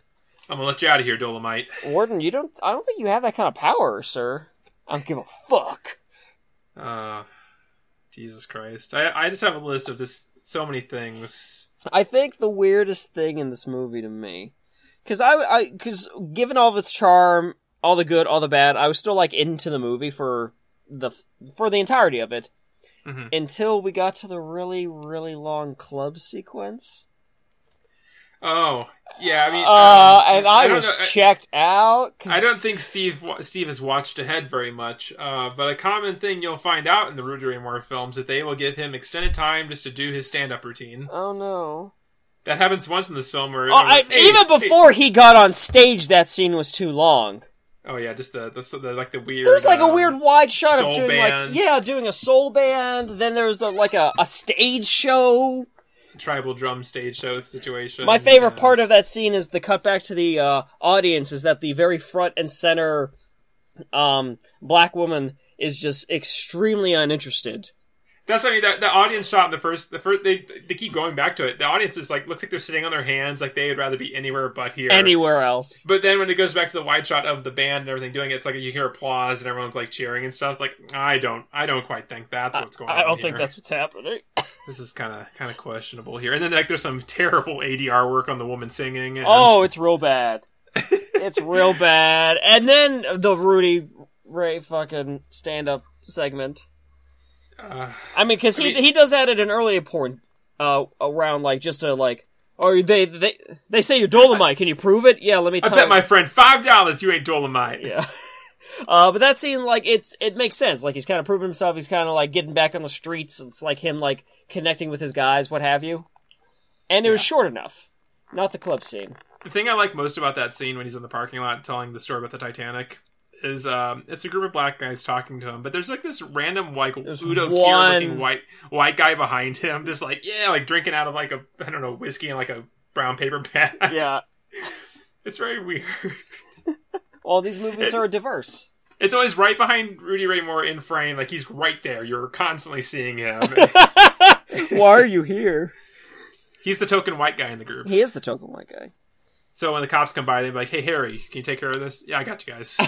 I'm gonna let you out of here, Dolemite. Warden, I don't think you have that kind of power, sir. I don't give a fuck. Jesus Christ. I just have a list of so many things. I think the weirdest thing in this movie to me... Because given all of its charm, all the good, all the bad, I was still, like, into the movie for the entirety of it. Mm-hmm. Until we got to the really, really long club sequence. Oh, yeah, I mean... and I was checked out. Cause... I don't think Steve has watched ahead very much, but a common thing you'll find out in the Rudy Ray Moore films that they will give him extended time just to do his stand-up routine. Oh, no. That happens once in this film where... Even before he got on stage, that scene was too long. Oh yeah, just the like the weird... There's like a weird wide shot of doing band. doing a soul band. Then there's like a stage show. Tribal drum stage show situation. My favorite part of that scene is the cutback to the audience is that the very front and center black woman is just extremely uninterested. That's what I mean. That audience shot in the first they keep going back to it. The audience is like, looks like they're sitting on their hands, like they would rather be anywhere but here, anywhere else. But then when it goes back to the wide shot of the band and everything doing it, it's like you hear applause and everyone's like cheering and stuff. It's like I don't quite think that's what's going on. I don't think that's what's happening. This is kind of questionable here. And then like there's some terrible ADR work on the woman singing. And... Oh, it's real bad. It's real bad. And then the Rudy Ray fucking stand up segment. I mean, because he does that at an earlier point around like just to like, or they say you're Dolemite. Can you prove it? Yeah, let me. I bet my friend $5 you ain't Dolemite. Yeah, but that scene like it makes sense. Like he's kind of proving himself. He's kind of like getting back on the streets. It's like him like connecting with his guys, what have you. And it was short enough. Not the club scene. The thing I like most about that scene when he's in the parking lot telling the story about the Titanic. Is it's a group of black guys talking to him, but there's like this random like Udo Kier looking white guy behind him, just like drinking out of like a whiskey and like a brown paper bag. Yeah, it's very weird. All these movies are diverse. It's always right behind Rudy Ray Moore in frame, like he's right there. You're constantly seeing him. Why are you here? He's the token white guy in the group. He is the token white guy. So when the cops come by, they're like, "Hey Harry, can you take care of this?" Yeah, I got you guys.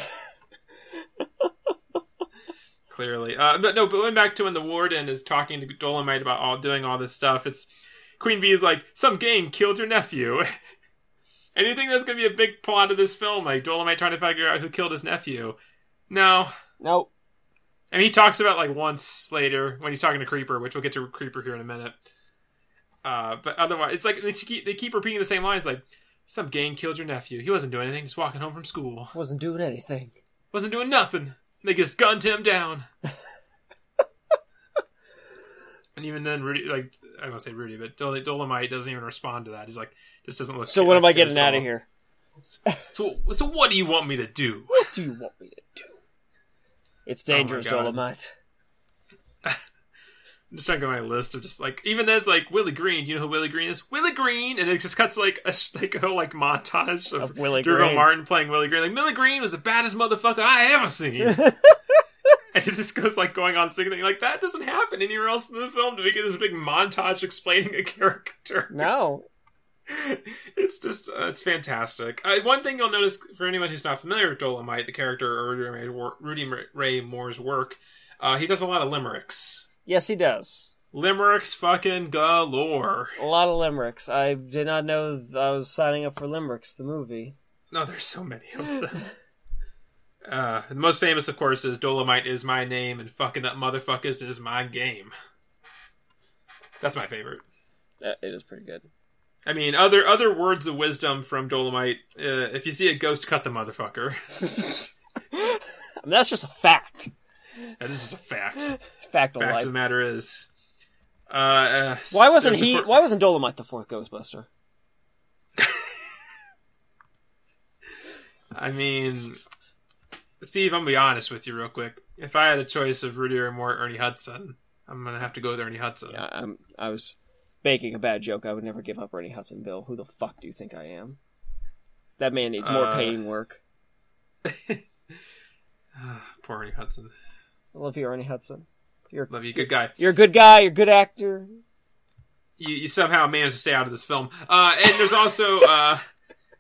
Clearly, but going back to when the warden is talking to Dolemite about doing all this stuff, it's Queen Bee is like, some gang killed your nephew. And you think that's going to be a big plot of this film, like Dolemite trying to figure out who killed his nephew? No. I mean, he talks about like once later when he's talking to Creeper, which we'll get to Creeper here in a minute. But otherwise, it's like they keep repeating the same lines, like some gang killed your nephew. He wasn't doing anything, just walking home from school. Wasn't doing anything. Wasn't doing nothing. They just gunned him down. And even then, Rudy, like, I won't say Rudy, but Dolemite doesn't even respond to that. He's like, just doesn't look. So what am I getting out of here? So what do you want me to do? What do you want me to do? It's dangerous, Dolemite. I'm just trying to go on my list of just like, even then it's like Willie Green. Do you know who Willie Green is? Willie Green! And it just cuts like a whole montage of D'Urville Martin playing Willie Green. Like, Willie Green was the baddest motherfucker I ever seen. And it just goes like going on singing. Like, that doesn't happen anywhere else in the film. Do we get this big montage explaining a character? No. It's just, it's fantastic. One thing you'll notice, for anyone who's not familiar with Dolemite, the character, or Rudy Ray Moore's work, he does a lot of limericks. Yes, he does. Limericks fucking galore. A lot of limericks. I did not know I was signing up for limericks, the movie. No, there's so many of them. The most famous, of course, is Dolemite is my name and fucking up motherfuckers is my game. That's my favorite. It is pretty good. I mean, other words of wisdom from Dolemite. If you see a ghost, cut the motherfucker. I mean, that's just a fact. That is just a fact. Fact of the matter is... Why wasn't Dolemite the fourth Ghostbuster? I mean... Steve, I'm going to be honest with you real quick. If I had a choice of Rudy Ray Moore or Ernie Hudson, I'm going to have to go with Ernie Hudson. Yeah, I was making a bad joke. I would never give up Ernie Hudson, Bill. Who the fuck do you think I am? That man needs more paying work. Poor Ernie Hudson. I love you, Ernie Hudson. Love you, good guy. You're a good guy. You're a good actor. You somehow managed to stay out of this film. And there's also...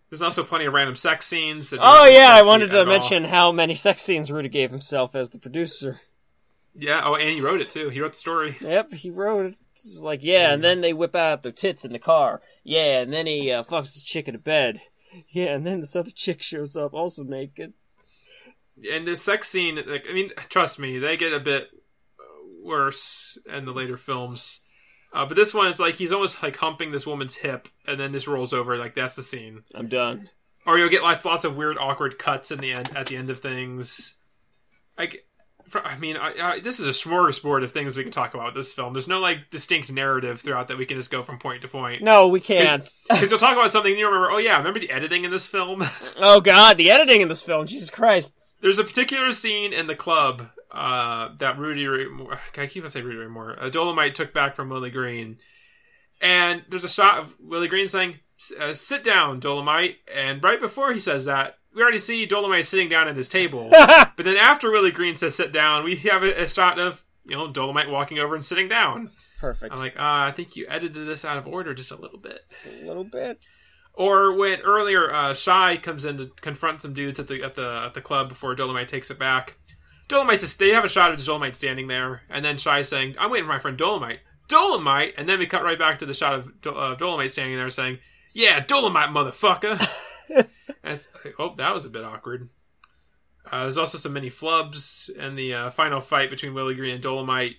There's also plenty of random sex scenes. Oh, yeah, I wanted to mention how many sex scenes Rudy gave himself as the producer. Yeah, oh, and he wrote it, too. He wrote the story. Yep, he wrote it. It's like, yeah, and then they whip out their tits in the car. Yeah, and then he fucks the chick in the bed. Yeah, and then this other chick shows up, also naked. And the sex scene, like, I mean, trust me, they get a bit worse in the later films. But this one is like he's almost like humping this woman's hip and then just rolls over, like that's the scene. I'm done. Or you'll get like lots of weird awkward cuts at the end of things. Like I mean, this is a smorgasbord of things we can talk about with this film. There's no, like, distinct narrative throughout that we can just go from point to point. No, we can't. Because you'll talk about something and you remember, oh yeah, remember the editing in this film? Oh god, the editing in this film, Jesus Christ. There's a particular scene in the club that Rudy Ray Moore, I keep on saying Rudy Ray Moore, Dolemite took back from Willie Green. And there's a shot of Willie Green saying, sit down, Dolemite. And right before he says that, we already see Dolemite sitting down at his table. But then after Willie Green says sit down, we have a shot of, you know, Dolemite walking over and sitting down. Perfect. I'm like, I think you edited this out of order just a little bit. A little bit. Or when earlier Shy comes in to confront some dudes at the club before Dolemite takes it back. They have a shot of Dolemite standing there, and then Shy saying, I'm waiting for my friend Dolemite. Dolemite! And then we cut right back to the shot of Dolemite standing there saying, yeah, Dolemite, motherfucker! And it's like, oh, that was a bit awkward. There's also some mini flubs in the final fight between Willie Green and Dolemite.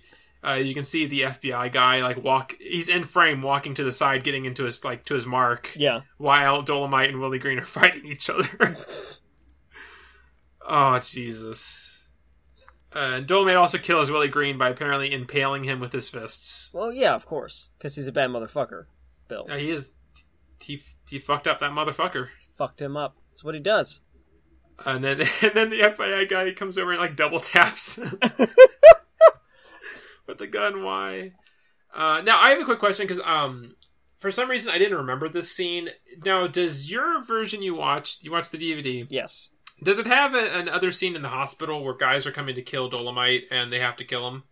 You can see the FBI guy he's in frame, walking to the side, getting into his to his mark. Yeah. While Dolemite and Willie Green are fighting each other. Oh Jesus! Dolemite also kills Willie Green by apparently impaling him with his fists. Well, yeah, of course, because he's a bad motherfucker, Bill. Yeah, he is. He fucked up that motherfucker. Fucked him up. That's what he does. And then the FBI guy comes over and double taps. With the gun, why? Now, I have a quick question, because for some reason I didn't remember this scene. Now, does your version you watch the DVD? Yes. Does it have another scene in the hospital where guys are coming to kill Dolemite and they have to kill him?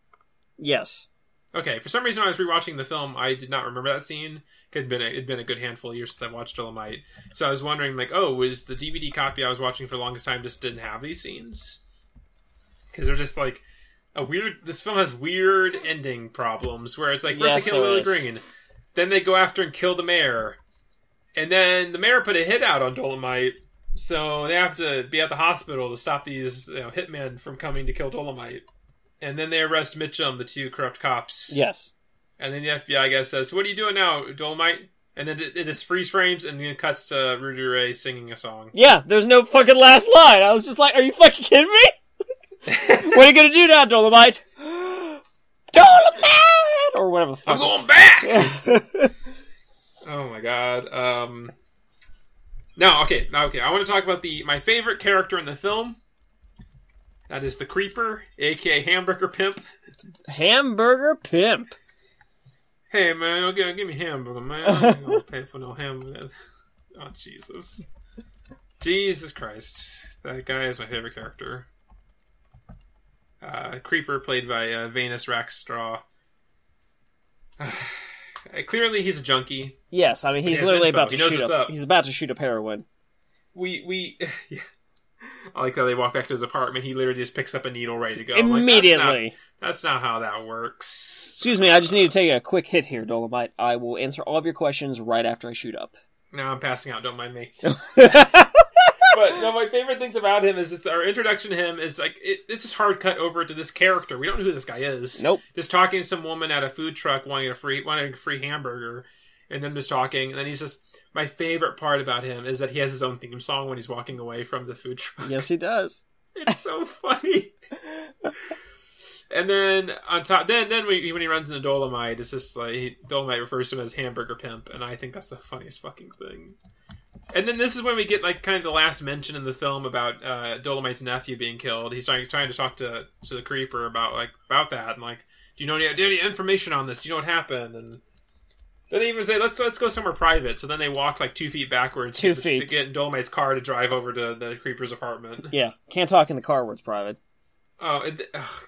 Yes. Okay, for some reason when I was rewatching the film, I did not remember that scene. It'd been a good handful of years since I watched Dolemite. So I was wondering, was the DVD copy I was watching for the longest time just didn't have these scenes? Because they're just, this film has weird ending problems where it's first they kill Willie Green, then they go after and kill the mayor, and then the mayor put a hit out on Dolemite, so they have to be at the hospital to stop these hitmen from coming to kill Dolemite, and then they arrest Mitchum, the two corrupt cops. Yes. And then the FBI guy says, "What are you doing now, Dolemite?" And then it just freeze frames and then cuts to Rudy Ray singing a song. Yeah, there's no fucking last line. I was just like, "Are you fucking kidding me?" What are you gonna do now, Dolemite? Dolemite! Or whatever the fuck. I'm going back! Oh my god. Okay. I want to talk about my favorite character in the film. That is the Creeper, aka Hamburger Pimp. Hamburger Pimp. Hey man, give me hamburger, man. I ain't gonna pay for no hamburger. Oh Jesus. Jesus Christ. That guy is my favorite character. Creeper, played by Venus Rackstraw. Clearly, he's a junkie. Yes, I mean he's literally about to shoot up. He's about to shoot up heroin. Yeah. I like how they walk back to his apartment. He literally just picks up a needle, ready to go immediately. That's not how that works. Excuse me, I just need to take a quick hit here, Dolemite. I will answer all of your questions right after I shoot up. No, I'm passing out. Don't mind me. But no, my favorite things about him is our introduction to him is it's just hard cut over to this character. We don't know who this guy is. Nope. Just talking to some woman at a food truck wanting a free hamburger, and then just talking. And then he's just, my favorite part about him is that he has his own theme song when he's walking away from the food truck. Yes, he does. It's so funny. And then on top, when he runs into Dolemite, it's just Dolemite refers to him as Hamburger Pimp, and I think that's the funniest fucking thing. And then this is when we get kind of the last mention in the film about Dolemite's nephew being killed. He's trying to talk to the Creeper about that, and do you know any information on this? Do you know what happened? And then they even say let's go somewhere private. So then they walk 2 feet backwards to get in Dolemite's car to drive over to the Creeper's apartment. Yeah, can't talk in the car where it's private. Oh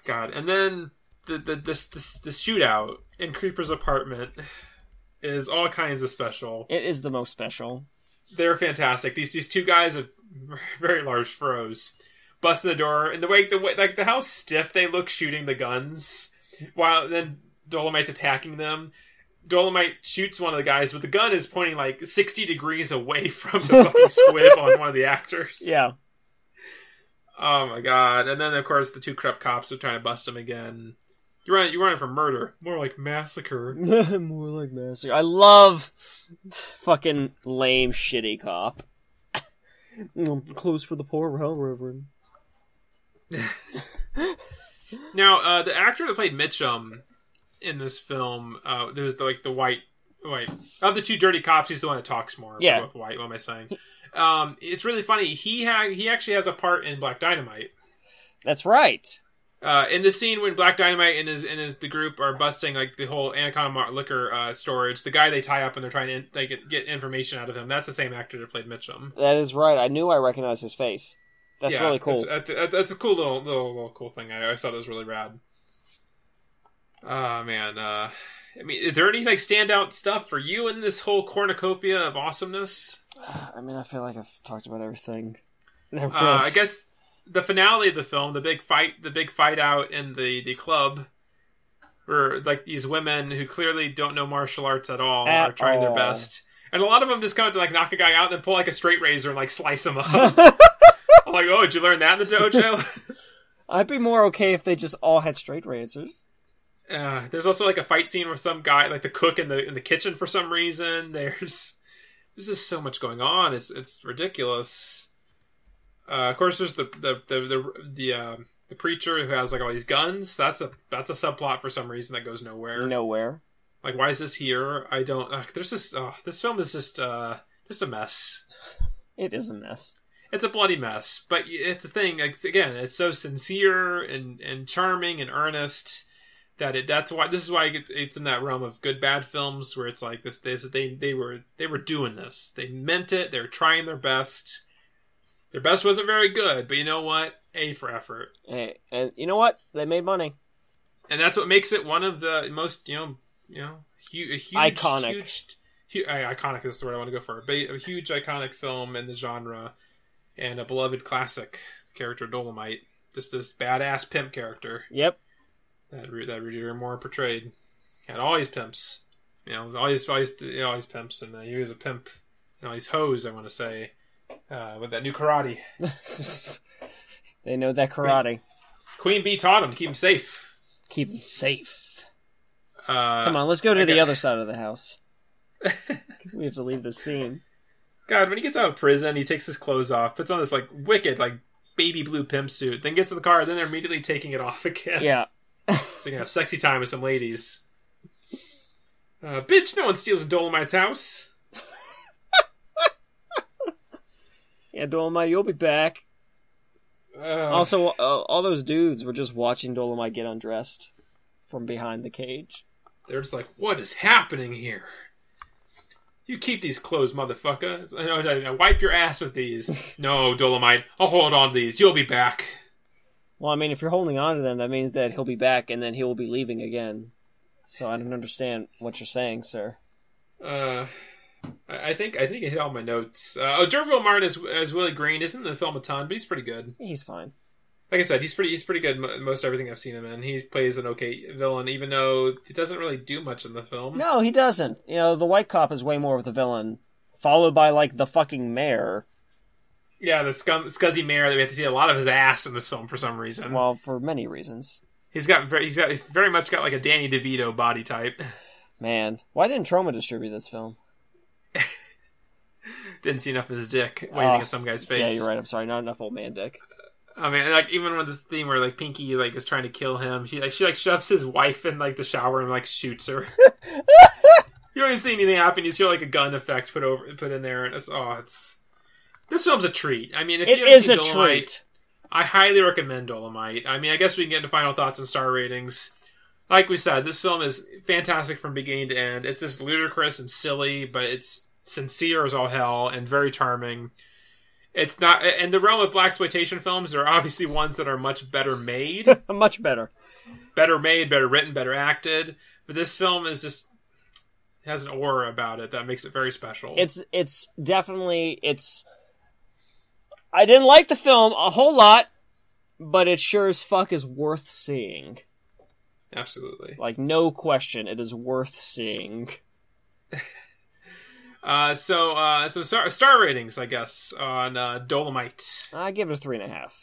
god! And then the shootout in Creeper's apartment is all kinds of special. It is the most special. They're fantastic. These two guys are very large froze. Bust in the door, and the way how stiff they look shooting the guns, while then Dolemite's attacking them. Dolemite shoots one of the guys, but the gun is pointing 60 degrees away from the fucking squib on one of the actors. Yeah. Oh my god! And then of course the two corrupt cops are trying to bust him again. You're running for murder. More like massacre. More like massacre. I love fucking lame, shitty cop. Close for the poor, well, Reverend. Now, the actor that played Mitchum in this film, there's the white of the two dirty cops, he's the one that talks more. Yeah, both white. What am I saying? It's really funny. He actually has a part in Black Dynamite. That's right. In the scene when Black Dynamite and the group are busting the whole Anaconda liquor storage, the guy they tie up and they're trying to get information out of him. That's the same actor that played Mitchum. That is right. I knew I recognized his face. That's really cool. That's a cool little cool thing. I thought it was really rad. Man. I mean, is there any standout stuff for you in this whole cornucopia of awesomeness? I mean, I feel like I've talked about everything. I guess the finale of the film, the big fight out in the club, where these women who clearly don't know martial arts at all are trying their best, and a lot of them just come up to knock a guy out and then pull a straight razor and slice him up. I'm like, oh, did you learn that in the dojo? I'd be more okay if they just all had straight razors. There's also a fight scene with some guy, the cook in the kitchen for some reason. There's just so much going on. It's ridiculous. Of course, there's the preacher who has all these guns. That's a subplot for some reason that goes nowhere. Why is this here? I don't. There's this. This film is just a mess. It is a mess. It's a bloody mess. But it's a thing. Again, it's so sincere and charming and earnest. That's why it's in that realm of good bad films where it's like this they were doing this, they meant it, they were trying their best. Their best wasn't very good, but you know what? A for effort. Hey, and you know what? They made money, and that's what makes it one of the most iconic is the word I want to go for, but a huge iconic film in the genre and a beloved classic character, Dolemite, just this badass pimp character. Yep. That Rudy Ray Moore portrayed, had all these pimps, all these pimps, and he was a pimp, and all these hoes, I want to say, with that new karate. They know that karate. Queen Bee taught him to keep him safe. Keep him safe. Come on, let's go to the other side of the house. We have to leave this scene. God, when he gets out of prison, he takes his clothes off, puts on this wicked baby blue pimp suit, then gets in the car, then they're immediately taking it off again. Yeah. So you can have sexy time with some ladies. Bitch, no one steals Dolemite's house. Yeah, Dolemite, you'll be back. Also, all those dudes were just watching Dolemite get undressed from behind the cage. They're just like, what is happening here? You keep these clothes, motherfucker. I wipe your ass with these. No, Dolemite, I'll hold on to these. You'll be back. Well, I mean, if you're holding on to them, that means that he'll be back, and then he will be leaving again. So I don't understand what you're saying, sir. I think I hit all my notes. D'Urville Martin as Willie Green isn't in the film a ton, but he's pretty good. He's fine. Like I said, he's pretty good in most everything I've seen him in. He plays an okay villain, even though he doesn't really do much in the film. No, he doesn't. The white cop is way more of the villain, followed by the fucking mayor. Yeah, the scuzzy mayor that we have to see a lot of his ass in this film for some reason. Well, for many reasons. He's very much got a Danny DeVito body type. Man, why didn't Troma distribute this film? Didn't see enough of his dick waving at some guy's face. Yeah, you're right. I'm sorry, not enough old man dick. I mean, even with this theme where Pinky is trying to kill him, she shoves his wife in the shower and shoots her. You don't even see anything happen. You see a gun effect put in there, and it's. This film's a treat. I mean, if you haven't seen Dolemite, I highly recommend Dolemite. I mean, I guess we can get into final thoughts and star ratings. Like we said, this film is fantastic from beginning to end. It's just ludicrous and silly, but it's sincere as all hell and very charming. It's not in the realm of blaxploitation films. There are obviously ones that are much better made, much better, better made, better written, better acted. But this film is just. Has an aura about it that makes it very special. It's definitely. I didn't like the film a whole lot, but it sure as fuck is worth seeing. Absolutely. No question, it is worth seeing. So star ratings, I guess, on Dolemite. I give it a 3.5.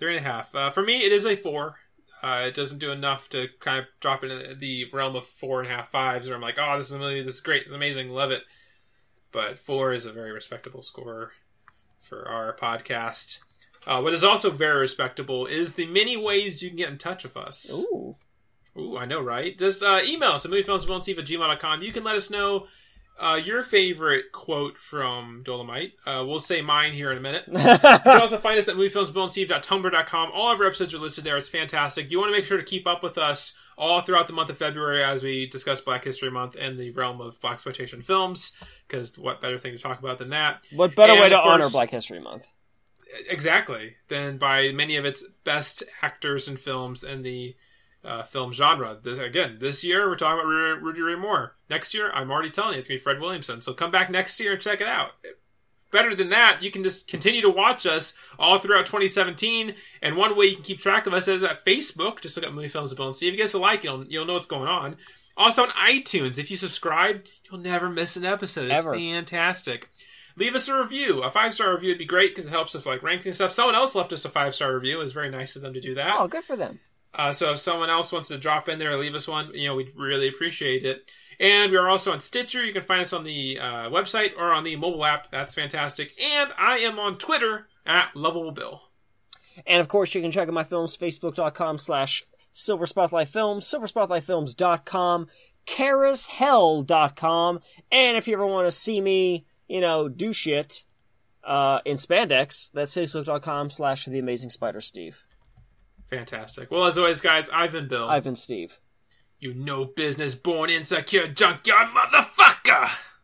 3.5. For me, it is a 4. It doesn't do enough to kind of drop into the realm of 4.5/5s, where I'm like, oh, this is a movie, this is great, it's amazing, love it. But 4 is a very respectable score for our podcast. What is also very respectable is the many ways you can get in touch with us. Ooh, I know, right? Just email us at moviefilmswilln'teve@gmail.com. You can let us know your favorite quote from Dolemite. We'll say mine here in a minute. You can also find us at moviefilmswilln'teve.tumblr.com. All of our episodes are listed there. It's fantastic. You want to make sure to keep up with us all throughout the month of February as we discuss Black History Month and the realm of blaxploitation films, because what better thing to talk about than that? What better way to honor Black History Month? Exactly. Than by many of its best actors in films and the film genre. This year, we're talking about Rudy Ray Moore. Next year, I'm already telling you, it's going to be Fred Williamson. So come back next year and check it out. Better than that, you can just continue to watch us all throughout 2017. And one way you can keep track of us is at Facebook. Just look up Movie Films with Bill and Steve. If you give us a like, you'll know what's going on. Also on iTunes. If you subscribe, you'll never miss an episode. It's fantastic. Leave us a review. A 5-star review would be great because it helps us like ranking and stuff. Someone else left us a 5-star review. It was very nice of them to do that. Oh, good for them. So if someone else wants to drop in there or leave us one, we'd really appreciate it. And we are also on Stitcher. You can find us on the website or on the mobile app. That's fantastic. And I am on Twitter at LovableBill. And of course, you can check out my films, facebook.com/Silver Spotlight Films, silverspotlightfilms.com, carousel.com. And if you ever want to see me, do shit in spandex, that's facebook.com/TheAmazingSpiderSteve. Fantastic. Well, as always, guys, I've been Bill. I've been Steve. You no business born insecure junkyard motherfucker!